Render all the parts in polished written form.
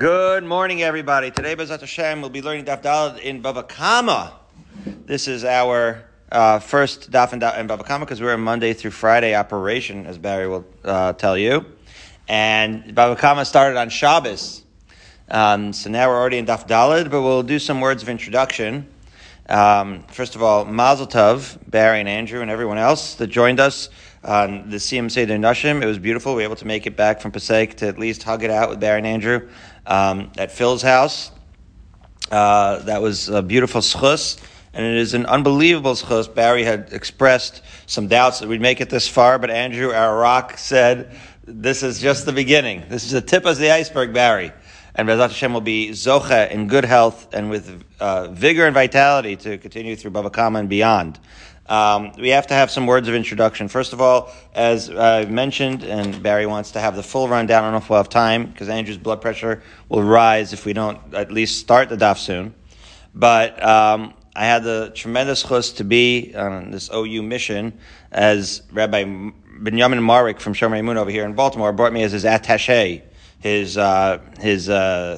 Good morning, everybody. Today, B'ezrat Hashem, we'll be learning Daf Daled in Bava Kama. This is our first Daf in Bava Kama because we're a Monday through Friday operation, as Barry will tell you. And Bava Kama started on Shabbos. So now we're already in Daf Daled, but we'll do some words of introduction. First of all, Mazel Tov, Barry and Andrew and everyone else that joined us on the CM Seder Nashim. It was beautiful. We were able to make it back from Passaic to at least hug it out with Barry and Andrew. At Phil's house. That was a beautiful schus, and it is an unbelievable schus. Barry had expressed some doubts that we'd make it this far, but Andrew, our rock, said, this is just the beginning. This is the tip of the iceberg, Barry. And B'ezrat Hashem will be zoche in good health and with vigor and vitality to continue through Bava Kama and beyond. We have to have some words of introduction. First of all, as I've mentioned, and Barry wants to have the full rundown, I don't know if we'll have time, because Andrew's blood pressure will rise if we don't at least start the daf soon. But I had the tremendous chus to be on this OU mission as Rabbi Binyamin Marik from Shomer Imun over here in Baltimore brought me as his attaché, his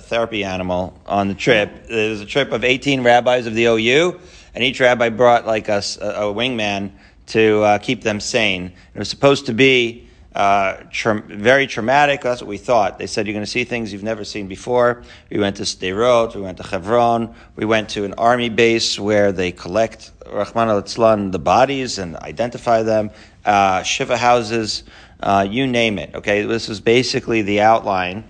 therapy animal on the trip. It was a trip of 18 rabbis of the OU, and each rabbi brought like a wingman to keep them sane. It was supposed to be very traumatic. That's what we thought. They said, you're going to see things you've never seen before. We went to Sderot, we went to Hebron, we went to an army base where they collect, Rahman al-Tzlan, the bodies and identify them, Shiva houses, you name it. Okay, this was basically the outline.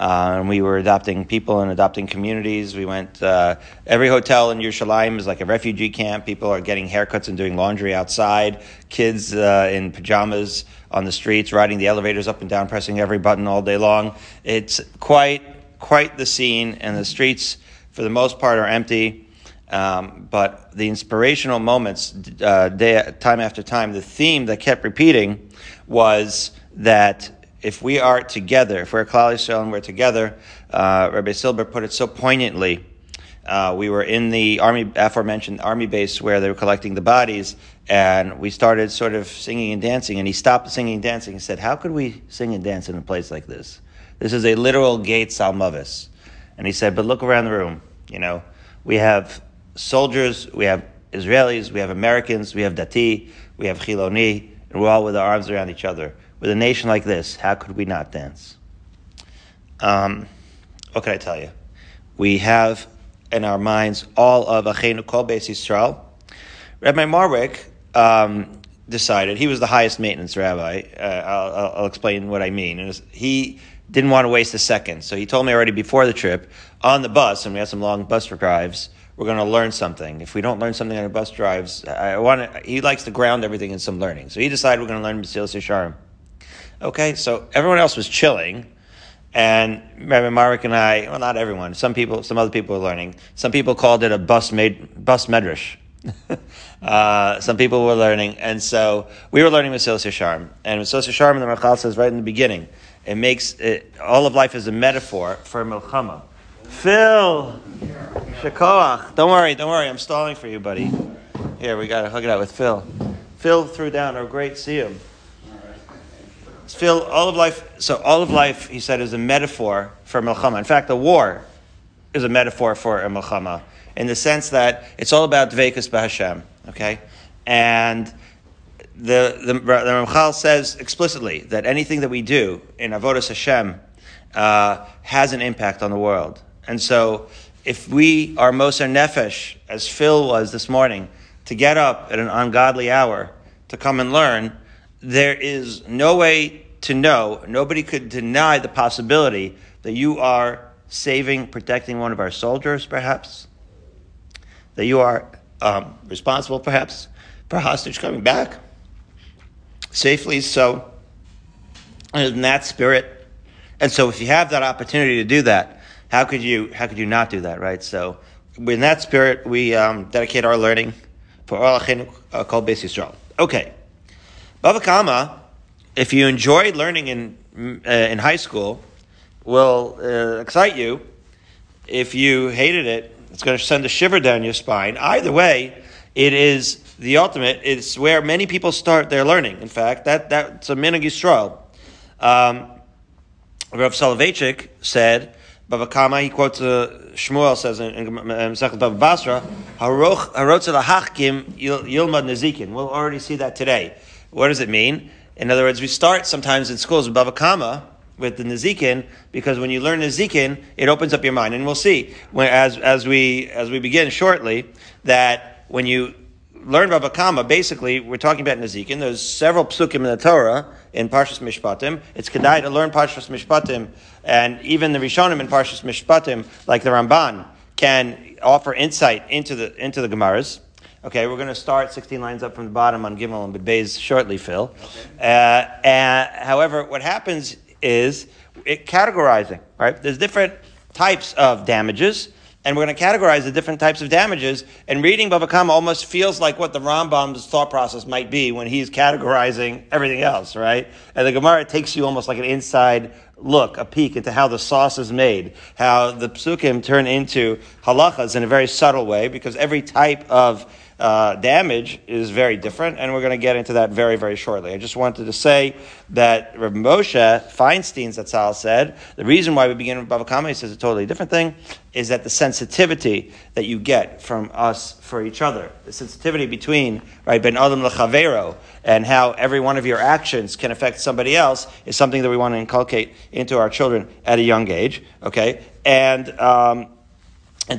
And we were adopting people and adopting communities. We went, every hotel in Yerushalayim is like a refugee camp. People are getting haircuts and doing laundry outside. Kids in pajamas on the streets, riding the elevators up and down, pressing every button all day long. It's quite the scene, and the streets, for the most part, are empty. But the inspirational moments, time after time, the theme that kept repeating was that if we are together, if we're Klal Yisrael and we're together, Rabbi Silber put it so poignantly. We were in the aforementioned army base where they were collecting the bodies, and we started sort of singing and dancing, and he stopped singing and dancing and said, how could we sing and dance in a place like this? This is a literal Gate Salmavis. And he said, but look around the room. You know, we have soldiers, we have Israelis, we have Americans, we have Dati, we have Chiloni, and we're all with our arms around each other. With a nation like this, how could we not dance? What can I tell you? We have in our minds all of Achenu Kol Beis Yisrael. Rabbi Marwick decided, he was the highest maintenance rabbi. I'll explain what I mean. He didn't want to waste a second, so he told me already before the trip, on the bus, and we had some long bus drives, we're going to learn something. If we don't learn something on our bus drives, he likes to ground everything in some learning. So he decided we're going to learn Mesilas Yesharim. Okay, so everyone else was chilling, and Rabbi Marek and I, well, not everyone, some other people were learning. Some people called it a bus medrash. Some people were learning, and so we were learning Mesilas Yesharim. And Mesilas Yesharim, the Ramchal says right in the beginning, it makes it, all of life is a metaphor for Milchama. Phil! Shekoach. Don't worry, I'm stalling for you, buddy. Here, we got to hug it out with Phil. Phil threw down our great siyum. Phil, all of life, he said, is a metaphor for Milchama. In fact, the war is a metaphor for a Milchama in the sense that it's all about Dveikus b'Hashem, okay? And the Ramchal says explicitly that anything that we do in Avodas Hashem has an impact on the world. And so if we are Moser Nefesh, as Phil was this morning, to get up at an ungodly hour to come and learn, there is no way to know, nobody could deny the possibility that you are saving, protecting one of our soldiers, perhaps, that you are responsible, perhaps, for a hostage coming back safely. So, in that spirit, and so if you have that opportunity to do that, how could you not do that, right? So, in that spirit, we dedicate our learning for all Achenu Kol Beis Yisrael. Okay. Bava Kama, if you enjoyed learning in high school, will excite you. If you hated it, it's going to send a shiver down your spine. Either way, it is the ultimate. It's where many people start their learning. In fact, that's a minhag Yisrael. Rav Soloveitchik said Bava Kama, he quotes Shmuel says in Masechet Bava Basra, Harotza lahachkim yilmad nezikin. We'll already see that today. What does it mean? In other words, we start sometimes in schools with Bava Kama, with the Nezikin, because when you learn Nezikin, it opens up your mind, and we'll see as we begin shortly that when you learn Bava Kama, basically we're talking about Nezikin. There's several psukim in the Torah in Parshas Mishpatim. It's kedai to learn Parshas Mishpatim, and even the Rishonim in Parshas Mishpatim, like the Ramban, can offer insight into the Gemaras. Okay, we're going to start 16 lines up from the bottom on Gimel and Beis shortly, Phil. Okay. However, what happens is categorizing, right? There's different types of damages, and we're going to categorize the different types of damages, and reading Bava Kama almost feels like what the Rambam's thought process might be when he's categorizing everything else, right? And the Gemara takes you almost like an inside look, a peek into how the sauce is made, how the psukim turn into halachas in a very subtle way, because every type of damage is very different, and we're going to get into that very, very shortly. I just wanted to say that Rav Moshe Feinstein, Zatzal, said the reason why we begin with Bava Kama, he says a totally different thing, is that the sensitivity that you get from us for each other, the sensitivity between, right, ben adam l'chavero, and how every one of your actions can affect somebody else is something that we want to inculcate into our children at a young age, okay? And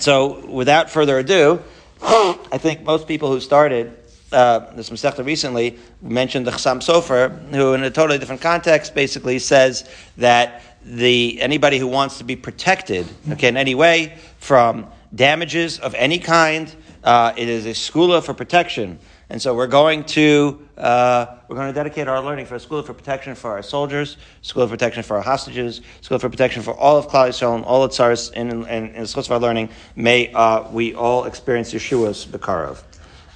so, without further ado, I think most people who started this Masechta recently mentioned the Chassam Sofer, who in a totally different context basically says that anybody who wants to be protected, okay, in any way from damages of any kind, it is a skula for protection. And so we're going to dedicate our learning for a school for protection for our soldiers, school for protection for our hostages, school for protection for all of Klal Yisrael and all of Tzaris, and in the schools of our learning, may we all experience Yeshua's Bekarov.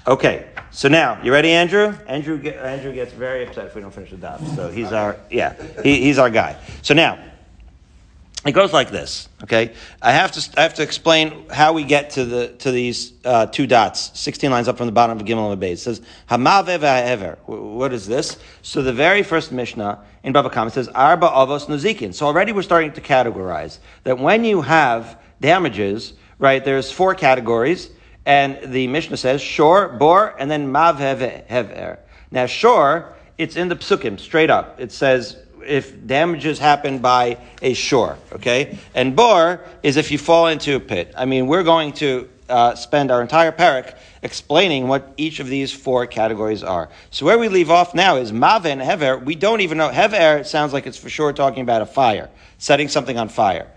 Okay, so now, you ready, Andrew? Andrew gets very upset if we don't finish the daf. So he's our guy. So now, it goes like this, okay? I have to explain how we get to these two dots, 16 lines up from the bottom of Gimel and Beis. It says, Hamaveh v'ha'ever. What is this? So the very first Mishnah in Bava Kama says, Arba avos nezikin. So already we're starting to categorize that when you have damages, right, there's four categories, and the Mishnah says, shor, bor, and then maveh v'hever. Now, shor, it's in the psukim, straight up. It says, if damages happen by a shore, okay? And bor is if you fall into a pit. I mean, we're going to spend our entire parak explaining what each of these four categories are. So where we leave off now is mave and hever. We don't even know. Hever, it sounds like it's for sure talking about a fire, setting something on fire.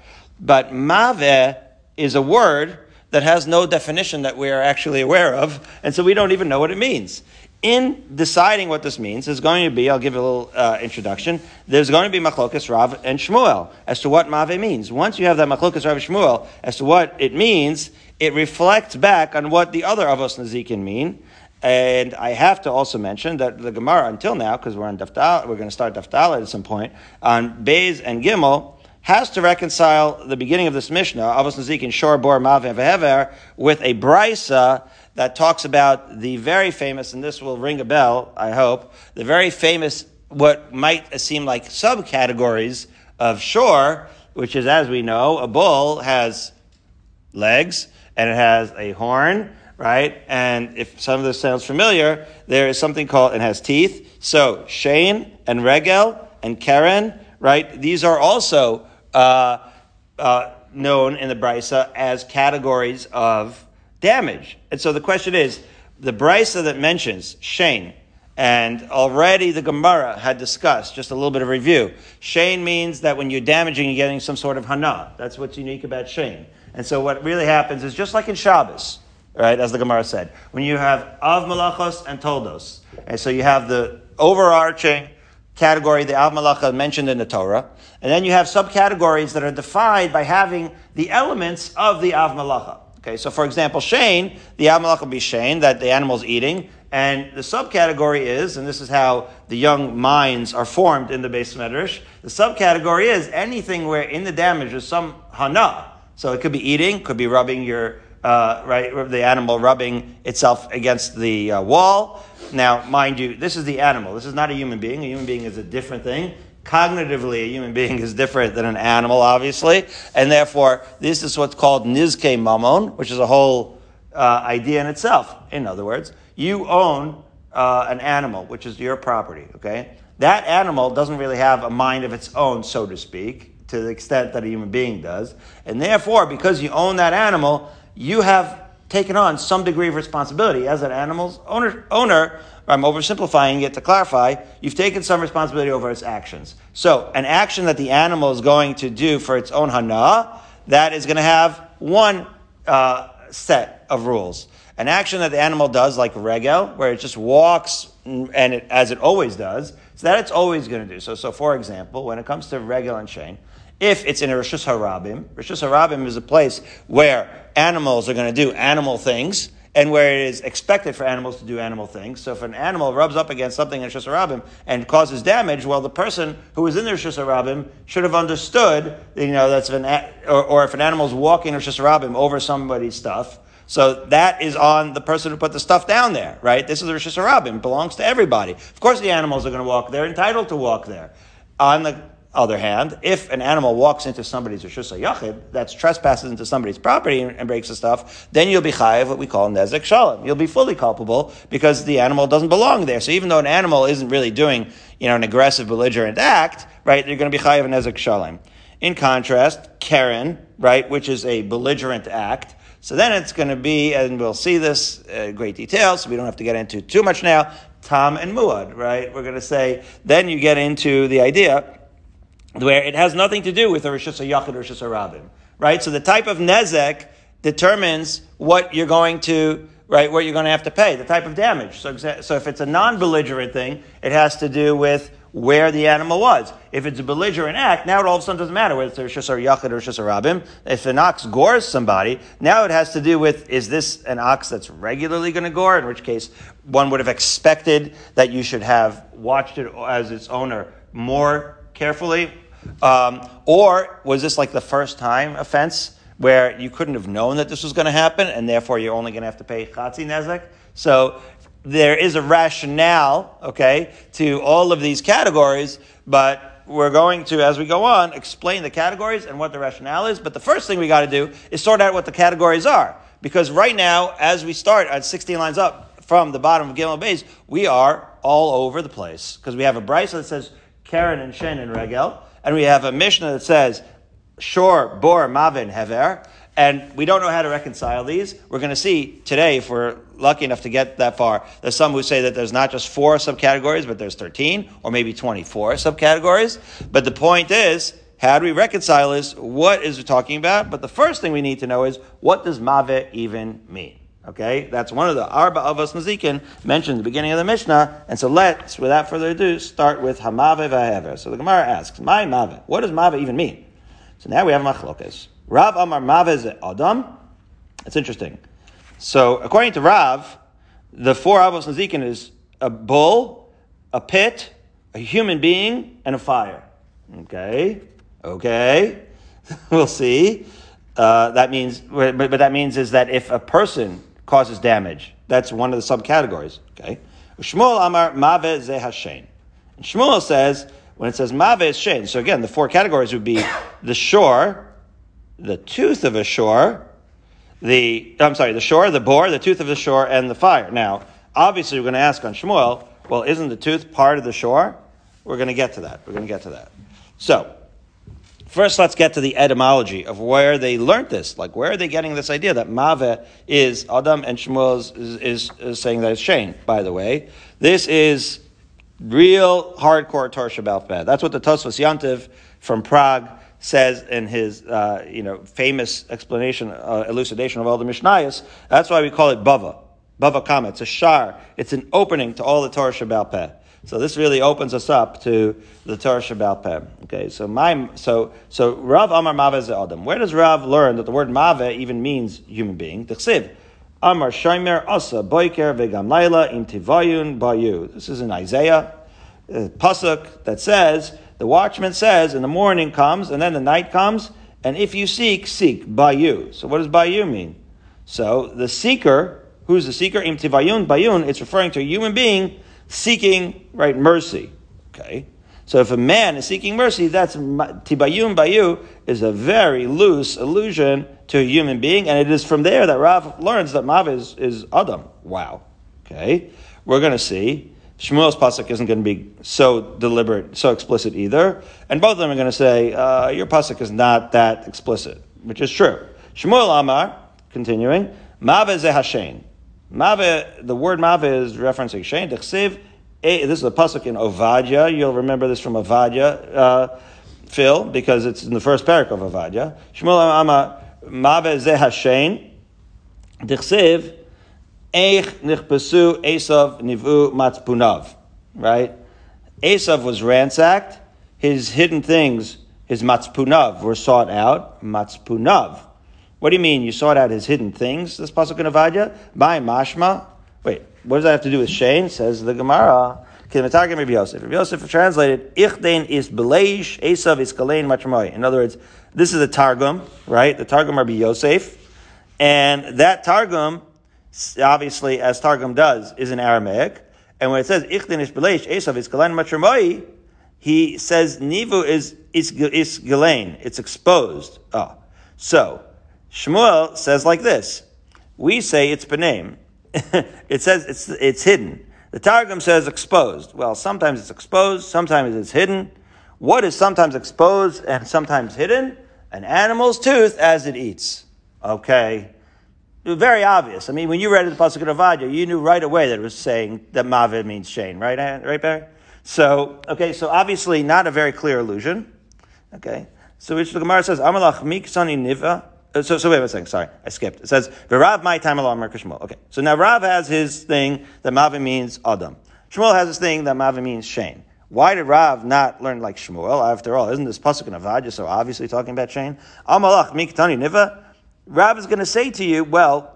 But mave is a word that has no definition that we are actually aware of, and so we don't even know what it means. In deciding what this means, there's going to be, I'll give a little introduction, there's going to be machlokas Rav and Shmuel as to what mave means. Once you have that machlokas Rav and Shmuel as to what it means, it reflects back on what the other avos nezikin mean. And I have to also mention that the Gemara, until now, because we're on Daftal, we're going to start Daftal at some point, on Beis and Gimel, has to reconcile the beginning of this Mishnah, avos nezikin, shor, bor, mave, and v'hever, with a brisa that talks about the very famous, and this will ring a bell, I hope, the very famous, what might seem like subcategories of shore, which is, as we know, a bull has legs, and it has a horn, right? And if some of this sounds familiar, there is something called, it has teeth. So, shein, and regel, and keren, right? These are also known in the Brisa as categories of damage. And so the question is, the Brisa that mentions shein, and already the Gemara had discussed, just a little bit of review, shein means that when you're damaging, you're getting some sort of hana. That's what's unique about shein. And so what really happens is, just like in Shabbos, right, as the Gemara said, when you have av malachos and toldos, and so you have the overarching category, the av malacha mentioned in the Torah, and then you have subcategories that are defined by having the elements of the av malacha. Okay, so for example, shein, the av malacha will be shein, that the animal's eating, and the subcategory is, and this is how the young minds are formed in the Beis Medrash, the subcategory is anything where in the damage is some hana. So it could be eating, could be rubbing your, the animal rubbing itself against the wall. Now, mind you, this is the animal. This is not a human being. A human being is a different thing. Cognitively, a human being is different than an animal, obviously, and therefore this is what's called nizkei mamon, which is a whole idea in itself. In other words, you own an animal, which is your property, okay? That animal doesn't really have a mind of its own, so to speak, to the extent that a human being does, and therefore, because you own that animal, you have taken on some degree of responsibility as an animal's owner. I'm oversimplifying it to clarify, you've taken some responsibility over its actions. So an action that the animal is going to do for its own hana, that is going to have one set of rules. An action that the animal does, like regel, where it just walks, and it, as it always does, so that it's always going to do. So for example, when it comes to regel and shein, if it's in a Rishus Harabim is a place where animals are going to do animal things, and where it is expected for animals to do animal things. So if an animal rubs up against something in Rishus Harabim and causes damage, well, the person who was in the Rishus Harabim should have understood, that's or if an animal's walking Rishus Harabim over somebody's stuff, so that is on the person who put the stuff down there, right? This is the Rishus Harabim, it belongs to everybody. Of course the animals are going to walk, they're entitled to walk there. On the other hand, if an animal walks into somebody's Rishus HaYachid, that's trespasses into somebody's property and breaks the stuff, then you'll be chayav what we call nezek shalom. You'll be fully culpable because the animal doesn't belong there. So even though an animal isn't really doing, an aggressive belligerent act, right, you're going to be chayav nezek shalom. In contrast, keren, right, which is a belligerent act, so then it's going to be, and we'll see this in great detail, so we don't have to get into too much now, tam and muad, right? We're going to say, then you get into the idea where it has nothing to do with a Rishus HaYachid or Rishus HaRabim, right? So the type of nezek determines what you're going to, right, what you're going to have to pay, the type of damage. So if it's a non-belligerent thing, it has to do with where the animal was. If it's a belligerent act, now it all of a sudden doesn't matter whether it's a Rishus HaYachid or Rishus HaRabim. If an ox gores somebody, now it has to do with, is this an ox that's regularly going to gore, in which case one would have expected that you should have watched it as its owner more carefully, or was this like the first time offense where you couldn't have known that this was going to happen and therefore you're only going to have to pay chatzi nezek? So there is a rationale, okay, to all of these categories, but we're going to, as we go on, explain the categories and what the rationale is. But the first thing we got to do is sort out what the categories are, because right now, as we start at 16 lines up from the bottom of Gimel Beis, we are all over the place because we have a brisa that says keren and shein and regel, and we have a Mishnah that says shor, bor, mavin, hever, and we don't know how to reconcile these. We're going to see today, if we're lucky enough to get that far, there's some who say that there's not just 4 subcategories, but there's 13 or maybe 24 subcategories. But the point is, how do we reconcile this? What is it talking about? But the first thing we need to know is, what does maveh even mean? Okay, that's one of the Arba Avos Mazikin mentioned at the beginning of the Mishnah. And so let's, without further ado, start with Hamave Vahever. So the Gemara asks, "My Mave, what does Mave even mean?" So now we have Machlokas. Rav Amar Mave ze Adam. That's interesting. So according to Rav, the 4 Avos Mazikin is a bull, a pit, a human being, and a fire. Okay. We'll see. That means if a person causes damage, that's one of the subcategories. Okay. Shmuel Amar Mave ze Hashen. And Shmuel says, when it says Mave is Shein, so again, the 4 categories would be the shore, the tooth of a shore, the shore, the boar, the tooth of the shore, and the fire. Now, obviously we're going to ask on Shmuel, well, isn't the tooth part of the shore? We're going to get to that. So, first, let's get to the etymology of where they learned this. Like, where are they getting this idea that Mave is Adam and Shmuel is saying that it's Shein, by the way? This is real hardcore Torah Shabbat bad. That's what the Tosfos Yantiv from Prague says in his, famous explanation, elucidation of all the Mishnayos. That's why we call it Bava Kama. It's a shar. It's an opening to all the Torah Shabbat bad. So this really opens us up to the Torah Shabbat Peh. Okay, so Rav Amar Mave ze Adam. Where does Rav learn that the word Mave even means human being? T'chsiv. Amar Shomer Asa Boiker Vegam Laila Im Tivayun Bayu. This is in Isaiah, Pasuk, that says, the watchman says, and the morning comes, and then the night comes, and if you seek, seek Bayu. So what does Bayu mean? So the seeker, who's the seeker? Im Tivayun Bayun, it's referring to a human being, seeking, right, mercy. Okay. So if a man is seeking mercy, that's tibayum bayu is a very loose allusion to a human being, and it is from there that Rav learns that Mav is Adam. Wow. Okay, we're going to see. Shmuel's pasuk isn't going to be so deliberate, so explicit either, and both of them are going to say your pasuk is not that explicit, which is true. Shmuel Amar, continuing, Mave ze hashen. Mave, the word Mave is referencing Shein. Dechsev, this is a pasuk in Ovadia. You'll remember this from Ovadia, Phil, because it's in the first parak of Ovadia. Shmuel Amar, Mave ze hashen. Dechsev. Eich nichpesu Esav nivu matpunav. Right? Esav was ransacked. His hidden things, his matpunav, were sought out. Matpunav. What do you mean? You sought out his hidden things? This pasuk in Avadia? By mashma? Wait, what does that have to do with Shein? Says the Gemara. Kimatagim Rabbi Yosef. Rabbi Yosef translated, Ichdein is beleish, Esav is kalein matramoi. In other words, this is a targum, right? The targum Rabbi Yosef. And that targum, obviously, as targum does, is in Aramaic, and when it says Ichtin is beleish, Esav is galen matramoi, he says nivu is galen, it's exposed. Oh, so Shmuel says like this: we say it's b'name. It says it's hidden. The targum says exposed. Well, sometimes it's exposed, sometimes it's hidden. What is sometimes exposed and sometimes hidden? An animal's tooth as it eats. Okay. Very obvious. I mean, when you read the pasuk of Avadia, you knew right away that it was saying that Maveh means Shein, right? Right, Barry? So obviously not a very clear allusion. Okay, so which the Gemara says, Amalach miksani niva. So wait a second. Sorry, I skipped. It says V'Rav my time along Merkei Shmuel. Okay, so now Rav has his thing that Maveh means Adam. Shmuel has his thing that Maveh means Shein. Why did Rav not learn like Shmuel? After all, isn't this pasuk in Avadia so obviously talking about Shein? Amalach miktani niva. Rav is going to say to you, well,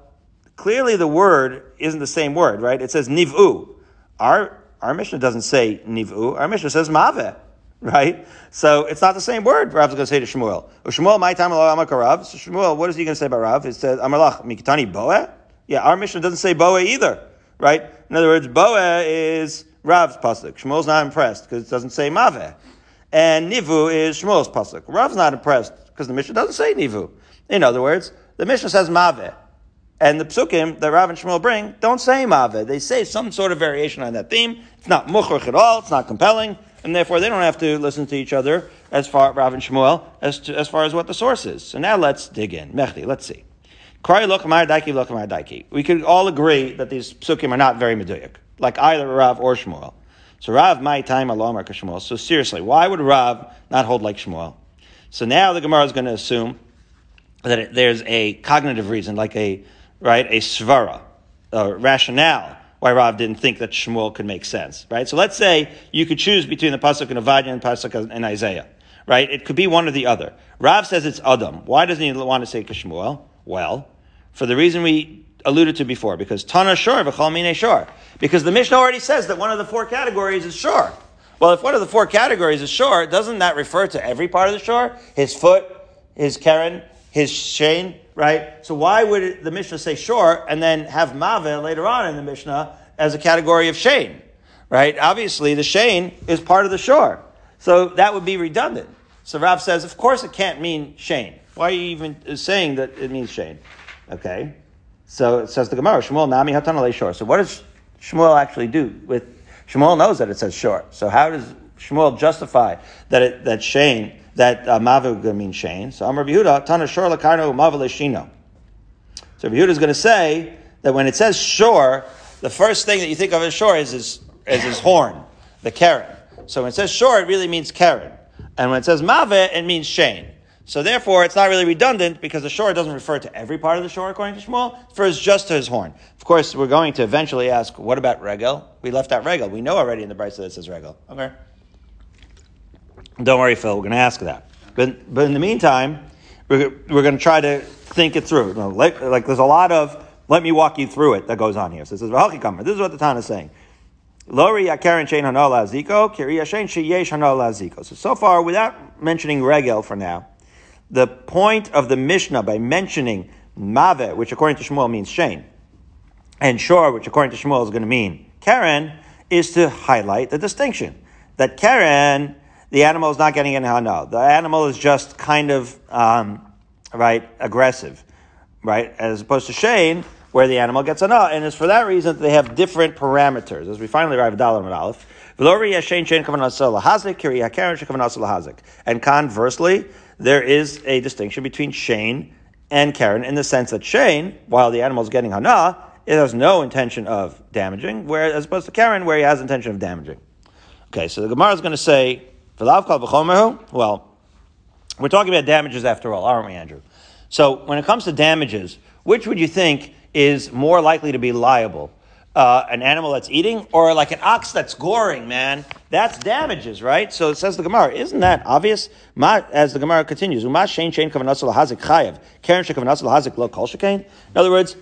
clearly the word isn't the same word, right? It says nivu. Our Mishnah doesn't say nivu. Our Mishnah says maveh, right? So it's not the same word. Rav's going to say to Shmuel, Shmuel, my time alone, I'm a Rav. So Shmuel, what is he going to say about Rav? It says Amalach mikitani boeh. Yeah, our Mishnah doesn't say boeh either, right? In other words, boeh is Rav's pasuk. Shmuel's not impressed because it doesn't say maveh, and nivu is Shmuel's pasuk. Rav's not impressed because the Mishnah doesn't say nivu. In other words, the Mishnah says maveh, and the psukim that Rav and Shmuel bring don't say maveh. They say some sort of variation on that theme. It's not mukhrach at all. It's not compelling, and therefore they don't have to listen to each other as far Rav and Shmuel as far as what the source is. So now let's dig in. Mechdi, let's see. We could all agree that these psukim are not very meduyak, like either Rav or Shmuel. So Rav, my time, Allah, Merkei Shmuel. So seriously, why would Rav not hold like Shmuel? So now the Gemara is going to assume that there's a cognitive reason, like a svara, a rationale, why Rav didn't think that Shmuel could make sense, right? So let's say you could choose between the pasuk in Avadia and the pasuk in Isaiah, right? It could be one or the other. Rav says it's Adam. Why doesn't he want to say Shmuel? Well, for the reason we alluded to before, because Tana Shor v'chal mine Shor, because the Mishnah already says that one of the four categories is Shor. Well, if one of the four categories is Shor, doesn't that refer to every part of the Shor? His foot, his keren, his Shein, right? So why would the Mishnah say Shor and then have Maveh later on in the Mishnah as a category of Shein, right? Obviously, the Shein is part of the Shor. So that would be redundant. So Rav says, of course it can't mean Shein. Why are you even saying that it means Shein? Okay. So it says the Gemara, Shmuel nami hatanalei Shor. So what does Shmuel actually do with, Shmuel knows that it says Shor. So how does Shmuel justify that Shein, that Mavu means Shein. So Amar Yehuda, Tana Shor Lakarno Mavu Leshino. So Yehuda is going to say that when it says Shor, the first thing that you think of as Shor is his horn, the Karen. So when it says Shor, it really means Karen. And when it says Maveh, it means Shein. So therefore, it's not really redundant because the Shor doesn't refer to every part of the Shor according to Shmuel. It refers just to his horn. Of course, we're going to eventually ask, what about Regel? We left out Regel. We know already in the Brisa that it says Regel. Okay. Don't worry, Phil, we're going to ask that. But in the meantime, we're going to try to think it through. Like there's a lot of, let me walk you through it that goes on here. So this is what the Tana is saying. So far, without mentioning Regel for now, the point of the Mishnah by mentioning Maveh, which according to Shmuel means Shein, and Shor, which according to Shmuel is going to mean Karen, is to highlight the distinction. That Karen the animal is not getting any hana. The animal is just kind of aggressive, right? As opposed to shein, where the animal gets hana, and it's for that reason that they have different parameters. As we finally arrive at Dalam and Aleph, and conversely, there is a distinction between shein and keren in the sense that shein, while the animal is getting hana, it has no intention of damaging, where as opposed to keren, where he has intention of damaging. Okay, so the Gemara is going to say, well, we're talking about damages after all, aren't we, Andrew? So when it comes to damages, which would you think is more likely to be liable? An animal that's eating or like an ox that's goring, man? That's damages, right? So it says the Gemara, isn't that obvious? As the Gemara continues, in other words,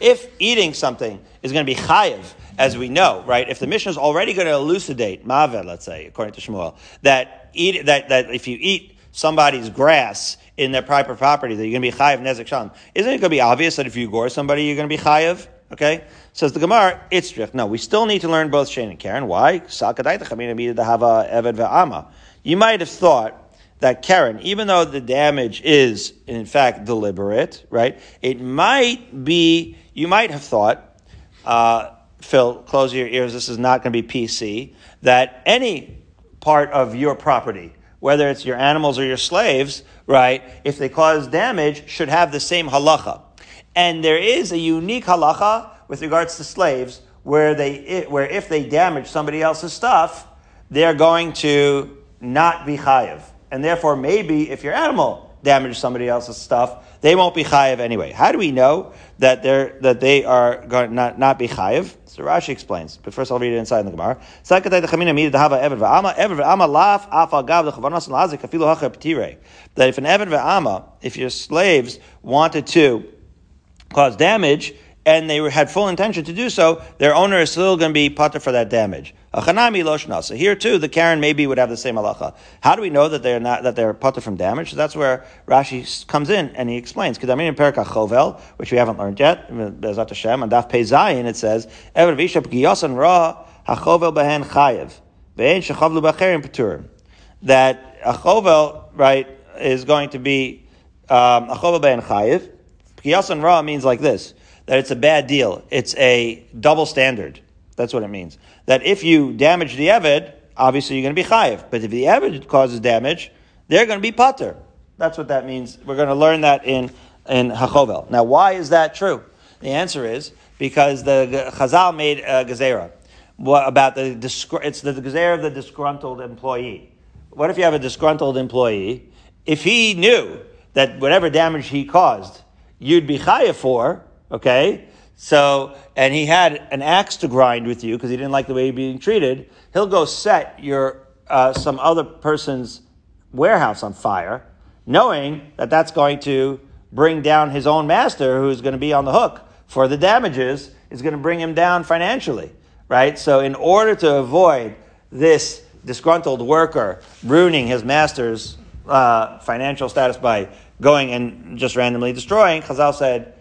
if eating something is going to be chayev, as we know, right? If the Mishnah is already going to elucidate, maved, let's say, according to Shmuel, that if you eat somebody's grass in their private property, that you're going to be chayev nezek shalom. Isn't it going to be obvious that if you gore somebody, you're going to be chayev? Okay? Says the Gemara, it's strict. No, we still need to learn both shein and keren. Why? You might have thought that keren, even though the damage is, in fact, deliberate, right? It might be, you might have thought, Phil, close your ears, this is not going to be PC, that any part of your property, whether it's your animals or your slaves, right, if they cause damage, should have the same halacha. And there is a unique halacha with regards to slaves, where if they damage somebody else's stuff, they're going to not be chayev. And therefore, maybe if your animal damages somebody else's stuff, they won't be chayev anyway. How do we know that they are going to not be chayev? So Rashi explains, but first I'll read it inside in the Gemara. That if an Eved ve'ama, if your slaves wanted to cause damage, and they had full intention to do so, their owner is still going to be pater for that damage. So here too, the keren maybe would have the same halacha. How do we know that they're pater from damage? So that's where Rashi comes in and he explains. Which we haven't learned yet. Bezat Hashem on Daf Pei Zayin it says, that a chovel, right, is going to be a chovel behen chayev. Giyasan ra means like this, that it's a bad deal. It's a double standard. That's what it means. That if you damage the Eved, obviously you're going to be chayev. But if the Eved causes damage, they're going to be pater. That's what that means. We're going to learn that in Hachovel. Now, why is that true? The answer is because the Chazal made a gezerah about it's the gezerah of the disgruntled employee. What if you have a disgruntled employee? If he knew that whatever damage he caused, you'd be chayev for, okay? So, and he had an axe to grind with you because he didn't like the way you're being treated, he'll go set your, some other person's warehouse on fire, knowing that that's going to bring down his own master, who's going to be on the hook for the damages, is going to bring him down financially, right? So in order to avoid this disgruntled worker ruining his master's financial status by going and just randomly destroying, Chazal said,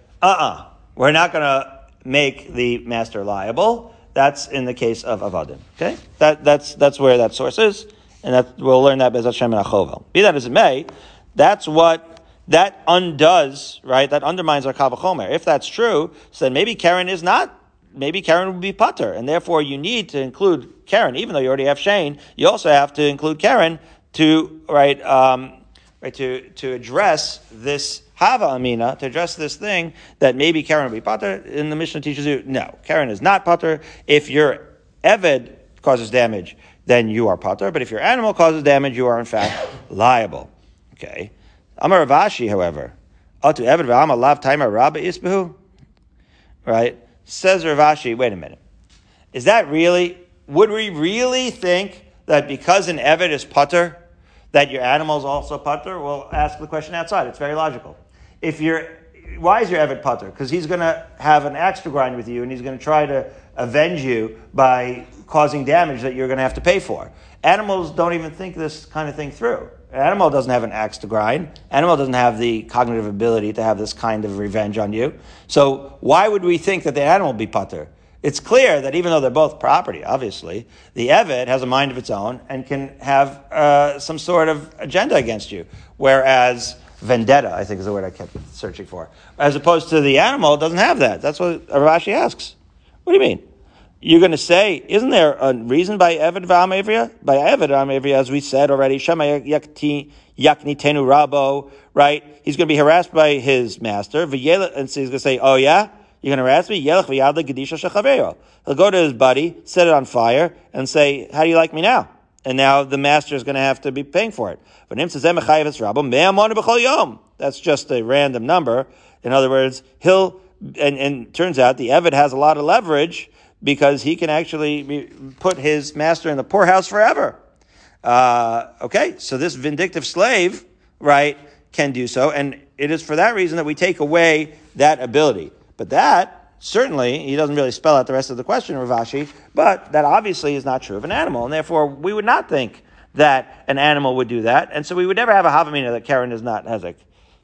we're not going to make the master liable. That's in the case of avadim. Okay, that's where that source is, and that we'll learn that Be'ez Hashem in Achovel. Be that as it may, that's what that undoes, right? That undermines our Kal V'chomer. If that's true, so then maybe keren is not. Maybe keren would be pater, and therefore you need to include keren, even though you already have shein. You also have to include keren to to address this. Hava Amina, to address this thing that maybe keren will be pater, and the Mishnah teaches you, no, keren is not pater. If your Eved causes damage, then you are pater, but if your animal causes damage, you are in fact liable. Okay. Amar Ravashi, however, Atu Eved v'ama lav taima rabba isbehu? Right? Says Ravashi, wait a minute. Is that really, would we really think that because an Eved is pater, that your animal is also pater? Well, ask the question outside. It's very logical. Why is your Eved pater? Because he's going to have an axe to grind with you, and he's going to try to avenge you by causing damage that you're going to have to pay for. Animals don't even think this kind of thing through. An animal doesn't have an axe to grind. Animal doesn't have the cognitive ability to have this kind of revenge on you. So why would we think that the animal would be pater? It's clear that even though they're both property, obviously, the Eved has a mind of its own and can have some sort of agenda against you. Whereas vendetta, I think is the word I kept searching for. As opposed to the animal, it doesn't have that. That's what Rashi asks. What do you mean? You're going to say, isn't there a reason by Eved V'am Evriya? By Eved V'am Evriya, as we said already, Shema Yakni Tenu Rabo, right? He's going to be harassed by his master. And so he's going to say, oh yeah? You're going to harass me? Yelech V'yad L'Gedisha Shechaveiro. He'll go to his buddy, set it on fire, and say, how do you like me now? And now the master is going to have to be paying for it. That's just a random number. In other words, and turns out the Eved has a lot of leverage because he can actually put his master in the poorhouse forever. Okay, so this vindictive slave, right, can do so. And it is for that reason that we take away that ability. But that, certainly, he doesn't really spell out the rest of the question, Rav Ashi, but that obviously is not true of an animal. And therefore, we would not think that an animal would do that. And so we would never have a Havamina that Karen is not Hezek.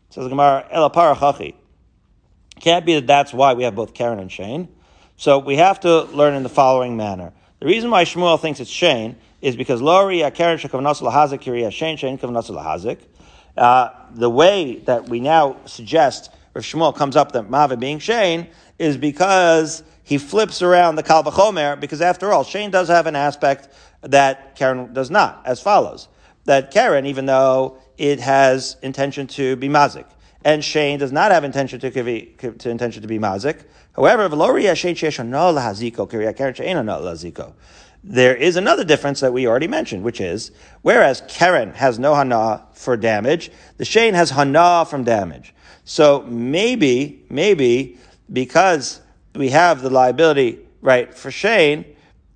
Says the Gemara, El Parachachi. Can't be that that's why we have both Karen and Shane. So we have to learn in the following manner. The reason why Shmuel thinks it's Shane is because Loriya Karen Shekavnas Lahazik Kiriya Shane Shane Kavnas Lahazik. The way that we now suggest Rav Shmuel comes up that Mava being Shane is because he flips around the Kal V'chomer, because after all, Shane does have an aspect that Karen does not, as follows. That Karen, even though it has intention to be Mazik, and Shane does not have intention to be Mazik. However, there is another difference that we already mentioned, which is, whereas Karen has no hana for damage, the Shane has hana from damage. So maybe, because we have the liability, right, for Shane,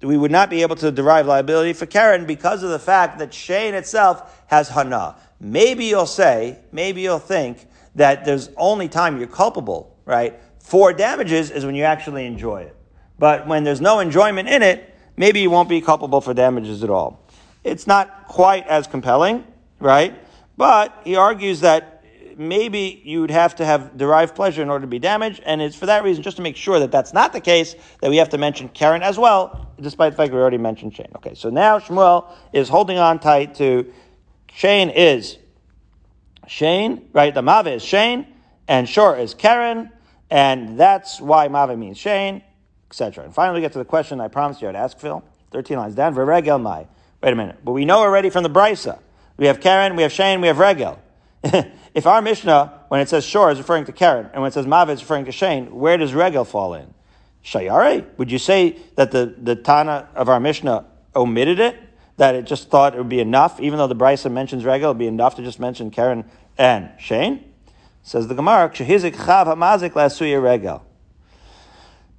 we would not be able to derive liability for Karen because of the fact that Shane itself has hana. Maybe you'll think that there's only time you're culpable, right, for damages is when you actually enjoy it. But when there's no enjoyment in it, maybe you won't be culpable for damages at all. It's not quite as compelling, right? But he argues that maybe you would have to have derived pleasure in order to be damaged, and it's for that reason, just to make sure that that's not the case, that we have to mention Karen as well, despite the fact we already mentioned Shane. Okay, so now Shmuel is holding on tight to Shane, right? The Mave is Shane, and Shor is Karen, and that's why Mave means Shane, etc. And finally, we get to the question I promised you I'd ask, Phil. 13 lines down. V'regel mai. Wait a minute. But we know already from the Brisa. We have Karen, we have Shane, we have Regel. If our Mishnah, when it says Shor, is referring to Karen, and when it says Mav, it's referring to Shane, where does Regel fall in? Shayare? Would you say that the Tana of our Mishnah omitted it? That it just thought it would be enough, even though the Brisa mentions Regel, it would be enough to just mention Karen and Shane? Says the Gemara, Shehizik chav hamazik lasuya Regel.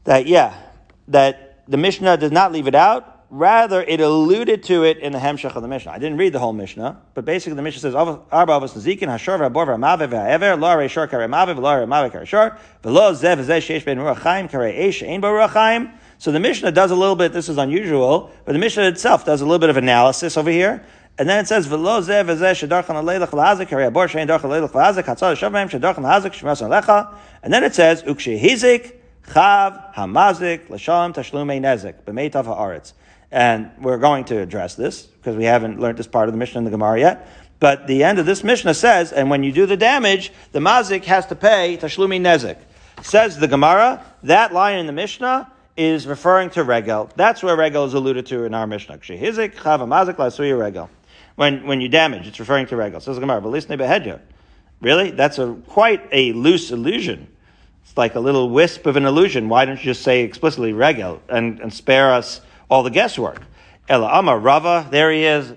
That the Mishnah did not leave it out. Rather, it alluded to it in the Hemshech of the Mishnah. I didn't read the whole Mishnah, but basically the Mishnah says, Arba avos nezikin, hashor v'abor v'amaviv v'aever, lo arei shor karei maviv, lo arei maviv karei shor, v'lo zeh v'zeh sheish ben ruach chaim, karei eish ein bo ruach chaim. So the Mishnah does a little bit, this is unusual, but the Mishnah itself does a little bit of analysis over here. And then it says, "V'lo zeh v'zeh shedarchan aleilach lahazik harei abor shein darchan aleilach lahazik hatzal shavim shedarchan lahazik shmirasan lecha." And then it says, "Ukshehizik chav hamazik l'shalom tashlumei nezik b'meitav haaretz." And we're going to address this because we haven't learned this part of the Mishnah in the Gemara yet. But the end of this Mishnah says, and when you do the damage, the mazik has to pay tashlumi nezik. Says the Gemara, that line in the Mishnah is referring to Regel. That's where Regel is alluded to in our Mishnah. Shehizik chav hamazik lasuya Regel. When you damage, it's referring to Regel. Says the Gemara, "Velisne behedya." Really, that's quite a loose allusion. It's like a little wisp of an allusion. Why don't you just say explicitly Regel and spare us all the guesswork? Ela Amar Rava, there he is.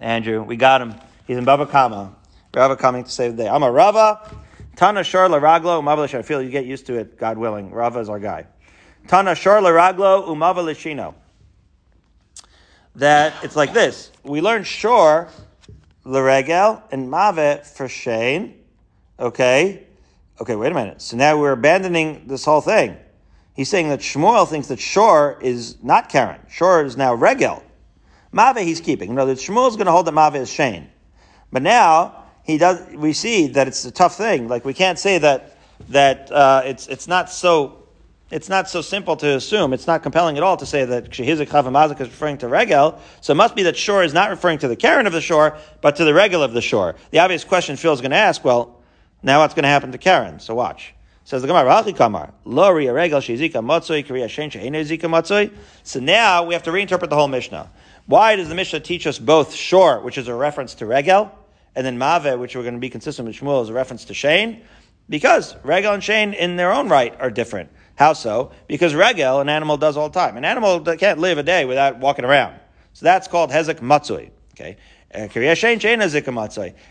Andrew, we got him. He's in Bava Kama. Rava coming to save the day. Amar Rava, Tana Shor Laraglo, Umava Lishino. I feel you get used to it, God willing. Rava is our guy. Tana Shor Laraglo, Umava Lishino. That it's like this. We learn Shor, Laregel, and Mave for Shane. Okay, wait a minute. So now we're abandoning this whole thing. He's saying that Shmuel thinks that Shor is not Karen. Shor is now Regel. Mave he's keeping. You know, that Shmuel's going to hold that Mave is Shane. But now we see that it's a tough thing. Like we can't say that it's not so it's not so simple to assume. It's not compelling at all to say that Shehizik Chav Mazik is referring to Regel. So it must be that shore is not referring to the Karen of the shore, but to the Regel of the shore. The obvious question Phil's going to ask, well, now what's going to happen to Karen? So watch. Says the Gemara, Rachi Kamar, Lori Regel Shezika Matzoi Kriya Shein She'enei Zika Matzoi. So now we have to reinterpret the whole Mishnah. Why does the Mishnah teach us both shore, which is a reference to Regel, and then Mave, which we're going to be consistent with Shmuel, is a reference to Shein? Because Regel and Shein in their own right are different. How so? Because Regel, an animal does all the time. An animal can't live a day without walking around. So that's called Hezek Matzui. Okay.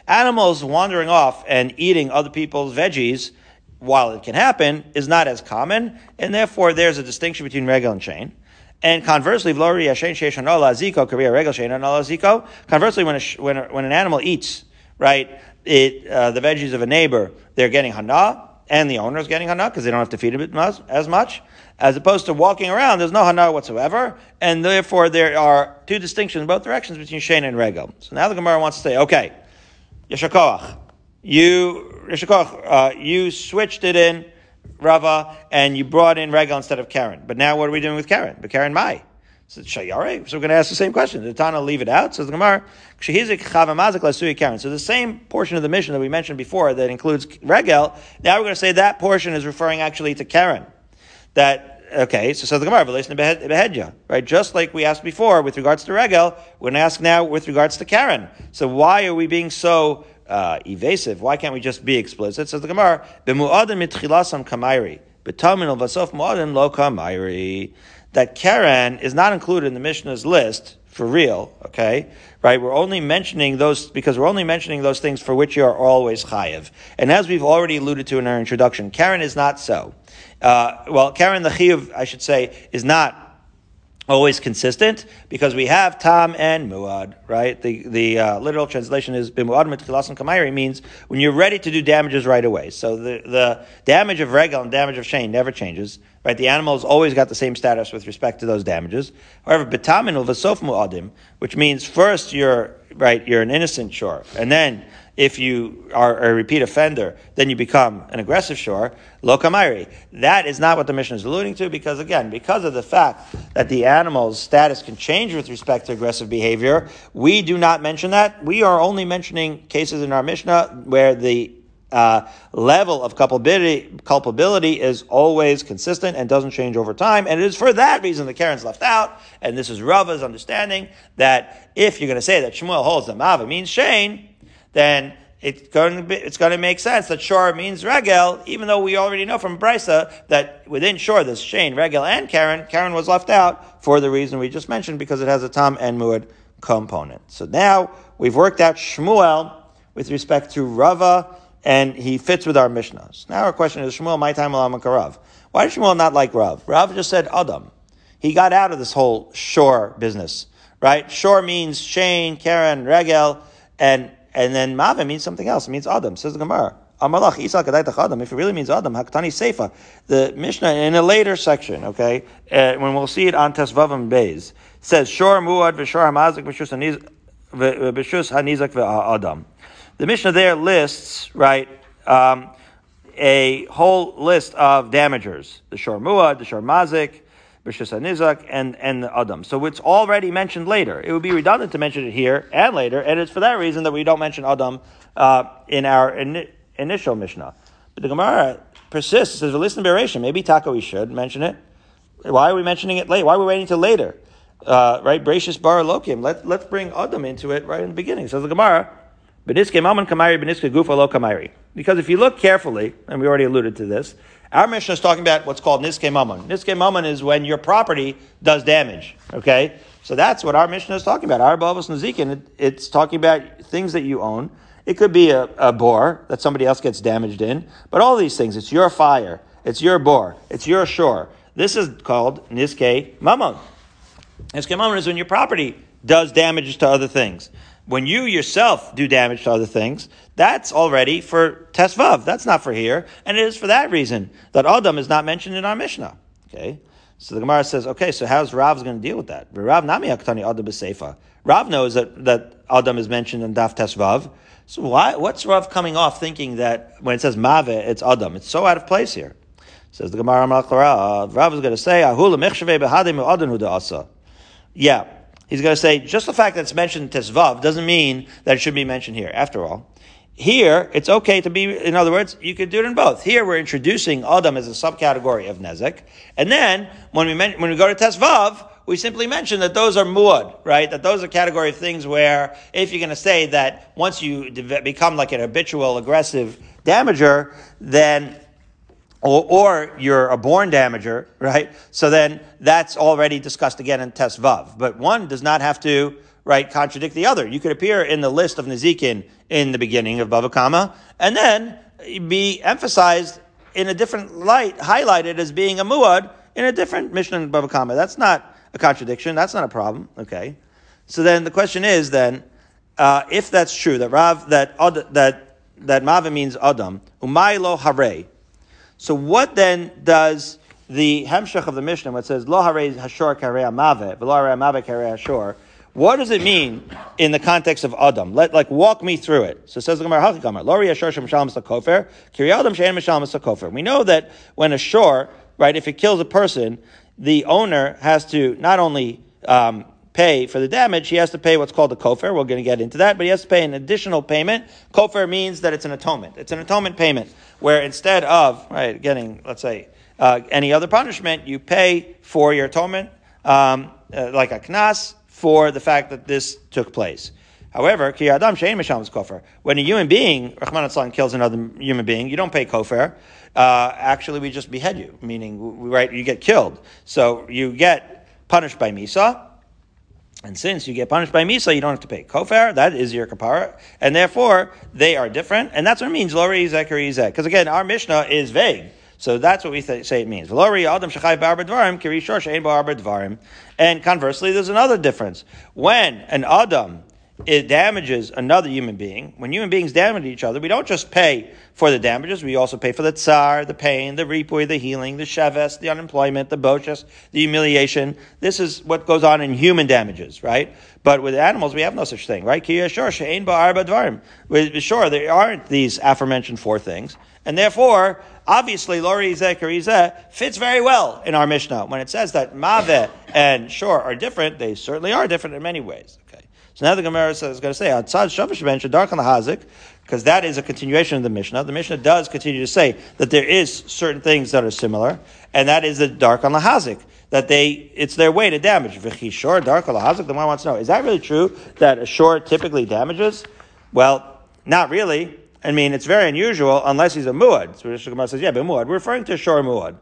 Animals wandering off and eating other people's veggies, while it can happen, is not as common, and therefore there's a distinction between Regel and Shein. And conversely, when an animal eats, right, the veggies of a neighbor, they're getting hana, and the owner's getting hana because they don't have to feed it as much, as opposed to walking around, there's no hana whatsoever, and therefore there are two distinctions in both directions between Shein and Regel. So now the Gemara wants to say, okay, Yesha Koach, you switched it in, Rava, and you brought in Regel instead of Karen. But now what are we doing with Karen? But Karen Mai. So Shayare. So we're going to ask the same question. Did Tana leave it out? Says the Gemara. So the same portion of the mission that we mentioned before that includes Regel, now we're going to say that portion is referring actually to Karen. So says the Gemara, right? Just like we asked before with regards to Regel, we're going to ask now with regards to Karen. So why are we being so evasive? Why can't we just be explicit? Says the Gemara, "B'mu'adim mitchilasam kamairi, b'taminal vasof mu'adim lo kamairi." That Karen is not included in the Mishnah's list for real. Okay, right? We're only mentioning those because we're only mentioning those things for which you are always chayiv. And as we've already alluded to in our introduction, Karen is not so. Karen the chiyuv, I should say, is not always consistent, because we have tam and muad, right? The literal translation is bimuad mitchilasan kamairi, means when you're ready to do damages right away. So the damage of Regel and damage of Shein never changes, right? The animal's always got the same status with respect to those damages. However, betamin ulvasof muadim, which means first you're an innocent shore, and then if you are a repeat offender, then you become an aggressive shore, lo kamairi. That is not what the Mishnah is alluding to, because of the fact that the animal's status can change with respect to aggressive behavior, we do not mention that. We are only mentioning cases in our Mishnah where the level of culpability is always consistent and doesn't change over time, and it is for that reason that Karen's left out, and this is Rava's understanding that if you're going to say that Shmuel holds that Mava means Shein, then it's going to make sense that shore means Regel, even though we already know from Brisa that within shore there's Shein, Regel, and Karen. Karen was left out for the reason we just mentioned, because it has a Tam and Muad component. So now we've worked out Shmuel with respect to Rava, and he fits with our Mishnahs. Now our question is, Shmuel, my time alam Rav. Why did Shmuel not like Rav? Rav just said Adam. He got out of this whole shore business, right? Shore means Shein, Karen, Regel, and then Mave means something else. It means Adam. Says the Gemara, Amalach Isa Kadaitach Adam. If it really means Adam, Haktani Seifa. The Mishnah in a later section, okay, when we'll see it on Tesvavim Beis, says Shor Muad V'Shor Hamazik B'Shus Hanizak V'Adam. The Mishnah there lists, right, a whole list of damagers: the Shor Muad, the Shor Mazik, B'Shus HaNizak, and the Adam. So it's already mentioned later. It would be redundant to mention it here and later, and it's for that reason that we don't mention Adam in our initial Mishnah. But the Gemara persists. It says, listen to Bereshim. Maybe Taka we should mention it. Why are we mentioning it late? Why are we waiting till later? Right? Bereshis bar Elokim. Let's bring Adam into it right in the beginning. Says the Gemara, Beniske Maman Kamairi, Beniske Gufa Lo Kamairi. Because if you look carefully, and we already alluded to this, our Mishnah is talking about what's called Niske Mammon. Niske Mammon is when your property does damage, okay? So that's what our Mishnah is talking about. Our Bavos Nezikin, it's talking about things that you own. It could be a bore that somebody else gets damaged in, but all these things, it's your fire, it's your bore, it's your shore. This is called Niske Mammon. Niske Mammon is when your property does damage to other things. When you yourself do damage to other things, that's already for Tesvav. That's not for here. And it is for that reason that Adam is not mentioned in our Mishnah. Okay? So the Gemara says, okay, so how's Rav going to deal with that? Rav Nami Haktani Adam B'Seifa. Rav knows that Adam is mentioned in Daf Tesvav. So what's Rav coming off thinking that when it says Mave, it's Adam? It's so out of place here. Says the Gemara Melech Rav. Rav is going to say, Ahula Mechshavei Behadei Me'odin Huda Asa. Yeah, he's going to say, just the fact that it's mentioned in Tesvav doesn't mean that it should be mentioned here. After all, here, it's okay to be, in other words, you could do it in both. Here, we're introducing Adam as a subcategory of Nezek. And then, when we go to Tesvav, we simply mention that those are muad, right? That those are category of things where, if you're going to say that once you become like an habitual aggressive damager, then, or you're a born damager, right? So then that's already discussed again in Tesvav. But one does not have to, right, contradict the other. You could appear in the list of Nezikin in the beginning of Bava Kama, and then be emphasized in a different light, highlighted as being a muad in a different Mishnah in Bava Kama. That's not a contradiction. That's not a problem. Okay. So then the question is then, if that's true, that Rav, that Mava means Adam, Umay lo Hare. So what then does the Hemshech of the Mishnah, what says, Lo Hare Hashor Kare Amave, Velo Hare Amave Kare Hashor, what does it mean in the context of Adam? Walk me through it. So says the Gemara, we know that when a shor, right, if it kills a person, the owner has to not only pay for the damage, he has to pay what's called a kofar. We're going to get into that, but he has to pay an additional payment. Kofar means that it's an atonement. It's an atonement payment where instead of, right, getting, let's say, any other punishment, you pay for your atonement, like a knas, for the fact that this took place. However, ki adam she'ein misham's kofar. When a human being, Rahman Atzlan, kills another human being, you don't pay kofar. Actually, we just behead you, meaning, right, you get killed. So you get punished by misa. And since you get punished by misa, you don't have to pay kofar. That is your kapara, and therefore they are different. And that's what it means. Lori izek or izek, because again, our Mishnah is vague, so that's what we say it means. Lori adam shechai b'arba dvarim kiri shor she'ein b'arba dvarim. And conversely, there's another difference when an adam damages another human being. When human beings damage each other, we don't just pay for the damages; we also pay for the tsar, the pain, the ripui, the healing, the sheves, the unemployment, the boches, the humiliation. This is what goes on in human damages, right? But with animals, we have no such thing, right? Ki yashor she'ein ba'arba dvarim. With sure, there aren't these aforementioned four things, and therefore, obviously, lori izeh karizeh fits very well in our Mishnah when it says that maveh and shor are different. They certainly are different in many ways. Okay. So now the Gemara is going to say, because that is a continuation of the Mishnah. The Mishnah does continue to say that there is certain things that are similar, and that is the Darkan Lahazik, that it's their way to damage. V'chishor Darkan Lahazik, the one wants to know, is that really true that a shore typically damages? Well, not really. I mean, it's very unusual unless he's a muad. So the Gemara says, yeah, but muad, we're referring to a shore muad,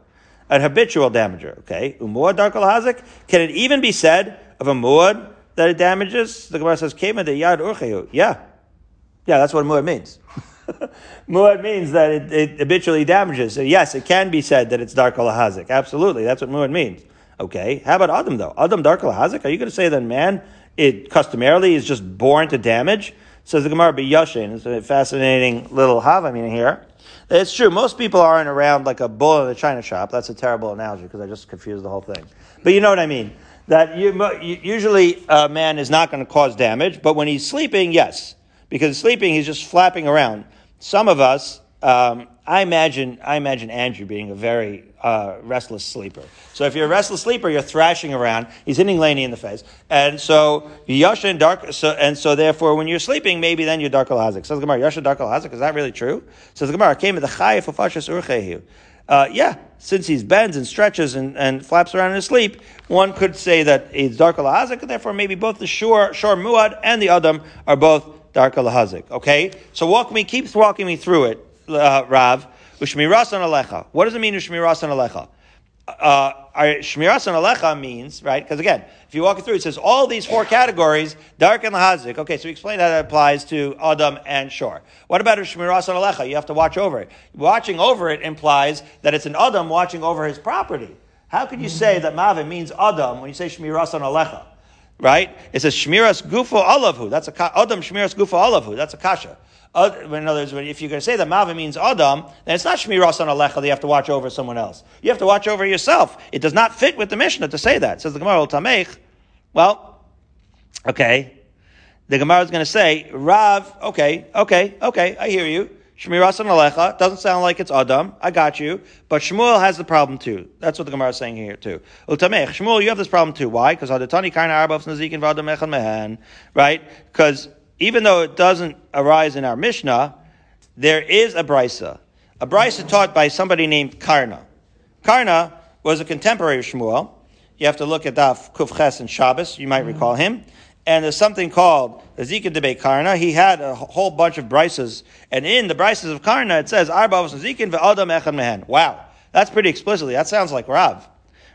an habitual damager, okay? Umuad Darkan Lahazik, can it even be said of a muad that it damages? The Gemara says, "Kema de yad urchehu." Yeah, that's what muad means. Muad means that it habitually damages. So yes, it can be said that it's darka lahazik. Absolutely, that's what muad means. Okay, how about Adam though? Adam darka lahazik? Are you going to say that man, it customarily is just born to damage? Says the Gemara b'yashin. It's a fascinating little havamina here. It's true. Most people aren't around like a bull in a china shop. That's a terrible analogy because I just confused the whole thing. But you know what I mean. That usually a man is not going to cause damage, but when he's sleeping, yes. Because sleeping, he's just flapping around. Some of us, I imagine Andrew being a very restless sleeper. So if you're a restless sleeper, you're thrashing around. He's hitting Laney in the face. And so, Yashin Dark, so therefore when you're sleeping, maybe then you're Dark al-Hazik. Says the Gemara, Yashin Dark al-Hazik, is that really true? Says the Gemara, came with the Chayef of Ashas Urchehu. Yeah, since he bends and stretches and flaps around in his sleep, one could say that it's darka lahazik, and therefore maybe both the shor muad and the adam are both darka lahazik. Okay? So keep walking me through it, Rav. Ushmirasan alecha. What does it mean, ushmirasan alecha? Shmirasan alecha means, right, because again, if you walk it through, it says all these four categories, dark and lahazik. Okay, so we explain how that applies to Adam and Shor. What about Shmirasan alecha? You have to watch over it. Watching over it implies that it's an Adam watching over his property. How could you say that Mavin means Adam when you say Shmirasan alecha? Right? It says Shmiras Gufo Alavhu. That's a Adam Shmiras Gufo Alavhu. That's a kasha. In other words, if you're going to say that Mava means Adam, then it's not Shmirasan Alecha that you have to watch over someone else. You have to watch over yourself. It does not fit with the Mishnah to say that. Says the Gemara, Tameich. Well, okay. The Gemara is going to say, Rav, okay, I hear you. Shmirasan Alecha, doesn't sound like it's Adam. I got you. But Shmuel has the problem too. That's what the Gemara is saying here too. Utamech, Shmuel, you have this problem too. Why? Because Hadatani Kain Arabov Nazikin Vadam Echan Mehen. Right? Because even though it doesn't arise in our Mishnah, there is a Brisa. A Brisa taught by somebody named Karna. Karna was a contemporary of Shmuel. You have to look at Daf Kufches and Shabbos. You might recall him. And there's something called the Zika Debei Karna. He had a whole bunch of brises. And in the brises of Karna, it says, Arba Avos Nezikin ve'adam echan mehen. Wow. That's pretty explicitly. That sounds like Rav.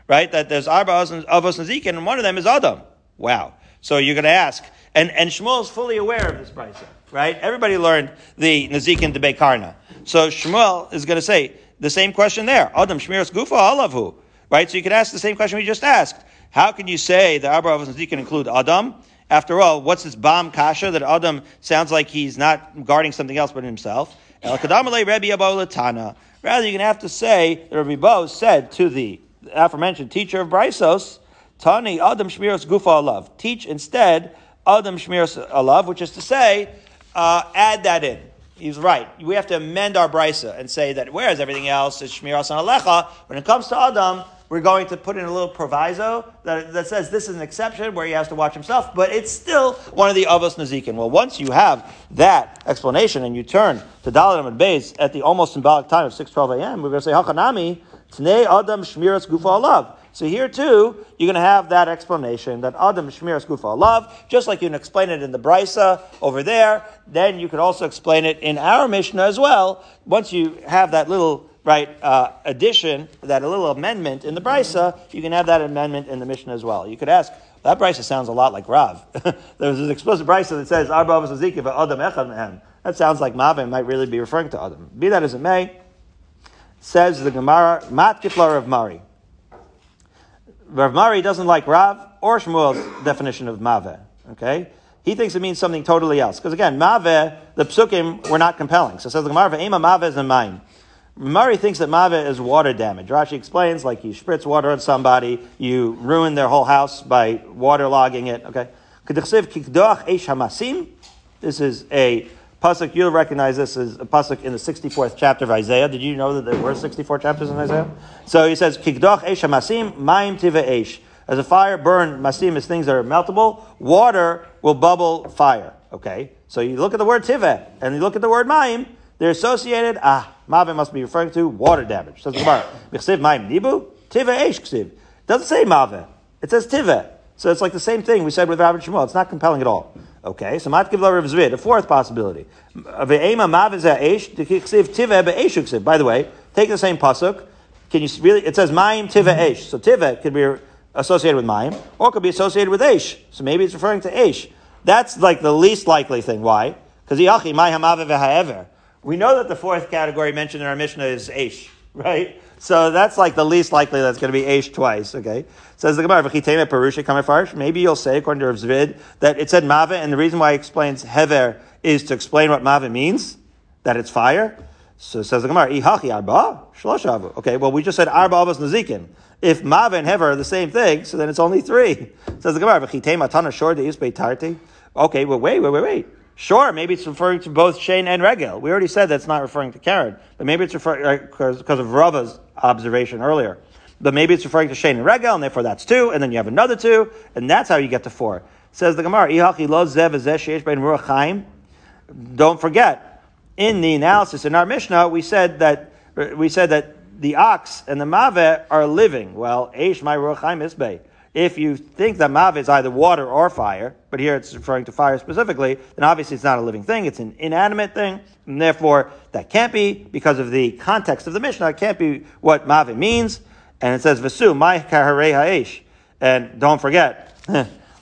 Right? That there's Arba Avos Nezikin, and one of them is Adam. Wow. So you're going to ask. And Shmuel's fully aware of this brisa. Right? Everybody learned the Nezikin Debei Karna. So Shmuel is going to say the same question there. Adam Shmiras Gufa Alavu. Right? So you can ask the same question we just asked. How can you say that Arba Avos Nezikin include Adam? After all, what's this bomb kasha that Adam sounds like he's not guarding something else but himself? El Kadamale Rabbi Abo Latana. Rather, you're going to have to say that Rabbi Bo said to the aforementioned teacher of Brysos, Tani Adam Shmiros Gufa Alav. Teach instead Adam Shmiros Alav, which is to say, add that in. He's right. We have to amend our Brysa and say that whereas everything else is Shmiras and Alecha, when it comes to Adam, we're going to put in a little proviso that says this is an exception where he has to watch himself, but it's still one of the Avos Nezikin. Well, once you have that explanation and you turn to Dalet Amud Beis at the almost symbolic time of 6:12 a.m., we're going to say, Hakanami, Tnei Adam Shmiras Gufa Alav. So here too, you're going to have that explanation that Adam Shmiras Gufa Alav, just like you can explain it in the Brisa over there, then you could also explain it in our Mishnah as well. Once you have that little addition, that a little amendment in the Brisa, you can have that amendment in the Mishnah as well. You could ask, that Brisa sounds a lot like Rav. There's this explicit Brisa that says, Arba Avos Nezikin ve'adam echad mehen. That sounds like Mavim might really be referring to Adam. Be that as it may, says the Gemara, Matkif la Rav Mari. Rav Mari doesn't like Rav or Shmuel's definition of Maveh. Okay? He thinks it means something totally else. Because again, Maveh, the Psukim, were not compelling. So it says the Gemara, Ve'ema Maveh Zemaim. Murray thinks that maveh is water damage. Rashi explains, like you spritz water on somebody, you ruin their whole house by waterlogging it. Okay, this is a pasuk. You'll recognize this as a pasuk in the 64th chapter of Isaiah. Did you know that there were 64 chapters in Isaiah? So he says, "Kikdoch eish hamasim ma'im tive eish." As a fire burn, masim is things that are meltable. Water will bubble fire. Okay, so you look at the word tive and you look at the word ma'im. They're associated. Maveh must be referring to water damage. Says the Gemara. Michsev ma'im nibu tive eish ksev. Doesn't say maveh. It says tive. So it's like the same thing we said with Rav and Shmuel. It's not compelling at all. Okay. So matkiv la Rav Zvid. The fourth possibility. Ve'ema maveh za'esh ksev tive be'esh ksev. By the way, take the same pasuk. Can you really? It says ma'im tive eish. So tive could be associated with ma'im, or could be associated with eish. So maybe it's referring to eish. That's like the least likely thing. Why? Because iachi ma'im maveh ve'haever. We know that the fourth category mentioned in our Mishnah is Eish, right? So that's like the least likely that's going to be Eish twice, okay? Says the Gemara, maybe you'll say, according to Rav Zvid, that it said Maveh, and the reason why it explains Hever is to explain what Maveh means, that it's fire. So says the Gemara, Ihachi Arba, Shloshavu. Okay, well, we just said Arba Avos Nezikin. If Maveh and Hever are the same thing, so then it's only three. Says the Gemara, V'chitema Tana Shor Deis Beitarti. Okay, well, wait. Sure, maybe it's referring to both Shein and Regel. We already said that's not referring to Karen, but maybe it's referring, because of Rava's observation earlier. But maybe it's referring to Shein and Regel, and therefore that's two, and then you have another two, and that's how you get to four. Says the Gemara, don't forget, in the analysis in our Mishnah, we said that the ox and the maveh are living. Well, Eish my Ruach Chaim Isbei. If you think that maveh is either water or fire, but here it's referring to fire specifically, then obviously it's not a living thing, it's an inanimate thing, and therefore that can't be, because of the context of the Mishnah, it can't be what maveh means, and it says, V'su, mai kaharei ha'esh, and don't forget,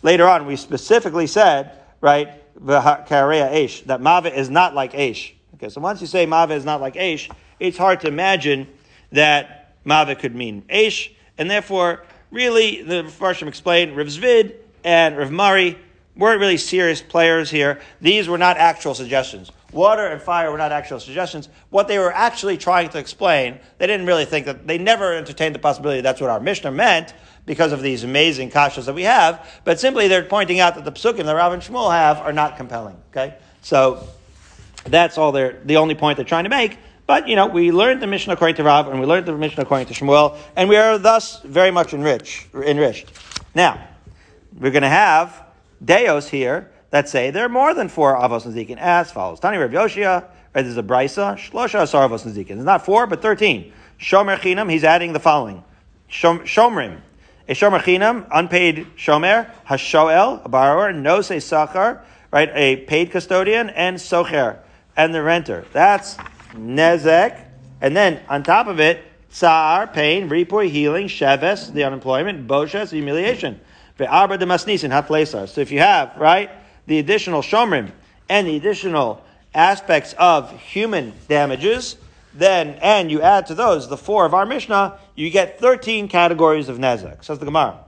later on we specifically said, right, kaharei ha'esh, that maveh is not like esh. Okay, so once you say maveh is not like esh, it's hard to imagine that maveh could mean esh, and therefore, really, the Mepharshim explained, Rav Zvid and Rav Mari weren't really serious players here. These were not actual suggestions. Water and fire were not actual suggestions. What they were actually trying to explain, they didn't really think that, they never entertained the possibility that's what our Mishnah meant because of these amazing kashas that we have, but simply they're pointing out that the psukim that Rav and Shmuel have are not compelling, okay? So, That's all the only point they're trying to make. But, you know, we learned the Mishnah according to Rav, and we learned the Mishnah according to Shmuel, and we are thus very much enriched. Now, we're going to have deos here that say there are more than four avos nezikin, as follows. Tani Rav Yoshia, right, there's a brisa, shlosha asar avos nezikin. It's not 4, but 13. Shomer chinam, he's adding the following. Shomrim. A shomer chinam, unpaid shomer, hashoel, a borrower, nosei sachar, right, a paid custodian, and socher, and the renter. That's nezek. And then on top of it, tsar, pain, ripui, healing, sheves, the unemployment, boshes, humiliation. Ve'arba de masnisin, hatlesar. So if you have, right, the additional shomrim and the additional aspects of human damages, then, and you add to those the 4 of our Mishnah, you get 13 categories of nezek. Says the Gemara.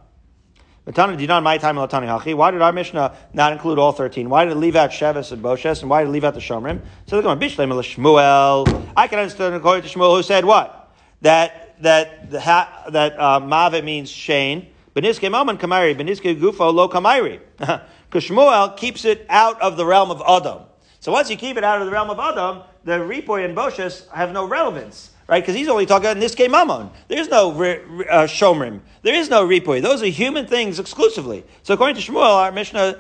Why did our Mishnah not include all 13? Why did it leave out Sheves and Boshes, and why did it leave out the Shomrim? So they're going, Bishlem Shmuel. I can understand according to Shmuel, who said what? That Mave means Shane. Beniske Maman Kamairi, Beniske Gufo Lo Kamairi. Because Shmuel keeps it out of the realm of Adam. So once you keep it out of the realm of Adam, the Ripoy and Boshes have no relevance, right? Because he's only talking about Niskei Mammon. There's no Shomrim. There is no Ripoy. Those are human things exclusively. So according to Shmuel, our Mishnah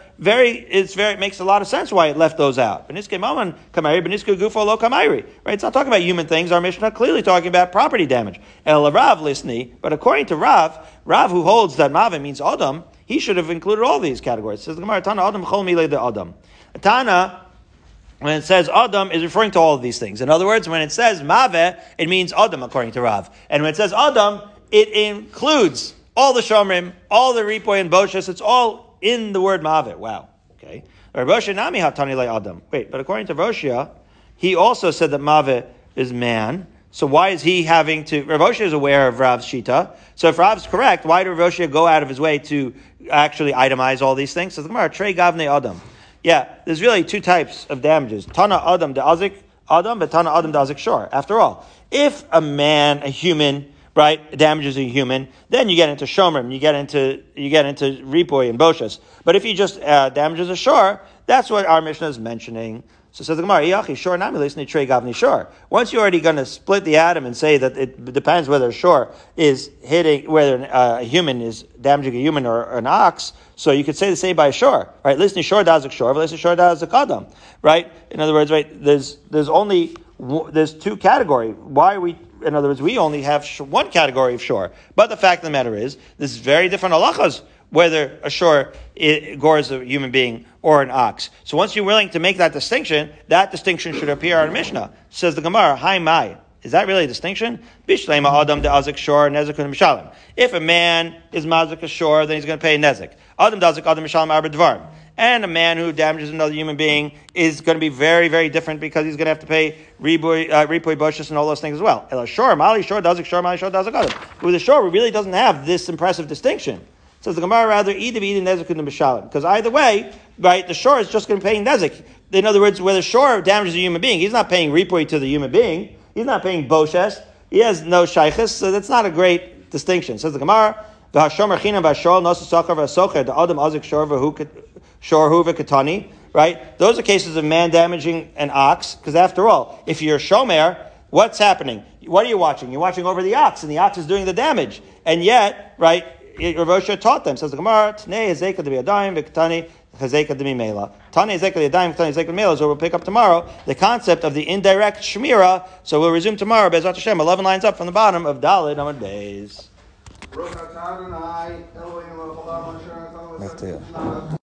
makes a lot of sense why it left those out. Beniskei Mammon Kamairi, Beniskei Gufo Lo Kamairi. Right? It's not talking about human things. Our Mishnah clearly talking about property damage. El Rav Lisni, but according to Rav who holds that Mavim means Adam, he should have included all these categories. It says the Gemara, Tana Adam Chol Milei De Adam. Tana, when it says Adam, is referring to all of these things. In other words, when it says Maveh, it means Adam, according to Rav. And when it says Adam, it includes all the Shomrim, all the Ripoy and Boshes. It's all in the word Maveh. Wow. Okay. Wait, but according to Rav Oshia, he also said that Maveh is man. So why is he having to... Rav Oshia is aware of Rav's Shita. So if Rav's correct, why did Rav Oshia go out of his way to actually itemize all these things? So the Gemara, Trei Gavnei Adam. Yeah, there's really 2 types of damages. Tana Adam de'azik Adam, but Tana Adam de'azik Shor. After all, if a human, right, damages a human, then you get into Shomrim, you get into Ripoy and Boshes. But if he just damages a Shor, that's what our Mishnah is mentioning. So says the Gemara, Iachi Shor Nami Lisni Trei Gavni Shor. Once you're already going to split the atom and say that it depends whether a Shor is hitting, whether a human is damaging a human or an ox, so you could say the same by Shor, right? Lisni Shor Dazik Shor, Lisni Shor Dazik Adam, right? In other words, right? There's 2 categories. In other words, we only have 1 category of Shor. But the fact of the matter is, this is very different halachas, whether a shore gores a human being or an ox. So once you're willing to make that distinction should appear on Mishnah. Says the Gemara, Hai Mai. Is that really a distinction? Bishlema Adam de Azik Shor, Nezek and Mishalim. If a man is Mazik a shore, then he's going to pay Nezek. Adam Dazik, Adam Mishalim, Arba Dvarm. And a man who damages another human being is going to be very, very different because he's going to have to pay Ripoy, Boshes, and all those things as well. Ela Shor, Mali Shor, Dazik Shor, Mali Shor, Dazik Adam. With a shore, it really doesn't have this impressive distinction. Says the Gemara, rather, either be Nezek and Mishalim. Because either way, right, the shore is just going to pay Nezek. In other words, where the shore damages a human being, he's not paying Ripoy to the human being. He's not paying Boshes. He has no Shaykhis, so that's not a great distinction. Says the Gemara, the Hashomer Chinam Vashor, Nosa Socher Vasocher, the Adam Azik Shor Huva Katani, right? Those are cases of man damaging an ox, because after all, if you're a Shomer, what's happening? What are you watching? You're watching over the ox, and the ox is doing the damage. And yet, right, Rav Oshia taught them, says the Gemara, Tnei Hezekah Demi Adayim V'Katani Hezekah Demi Mela. Tnei Hezekah Adayim V'Katani Hezekah Demi Mela is what we'll pick up tomorrow, the concept of the indirect Shmira. So we'll resume tomorrow, Be'ezrat Hashem, 11 lines up from the bottom of Daled Amud Beis.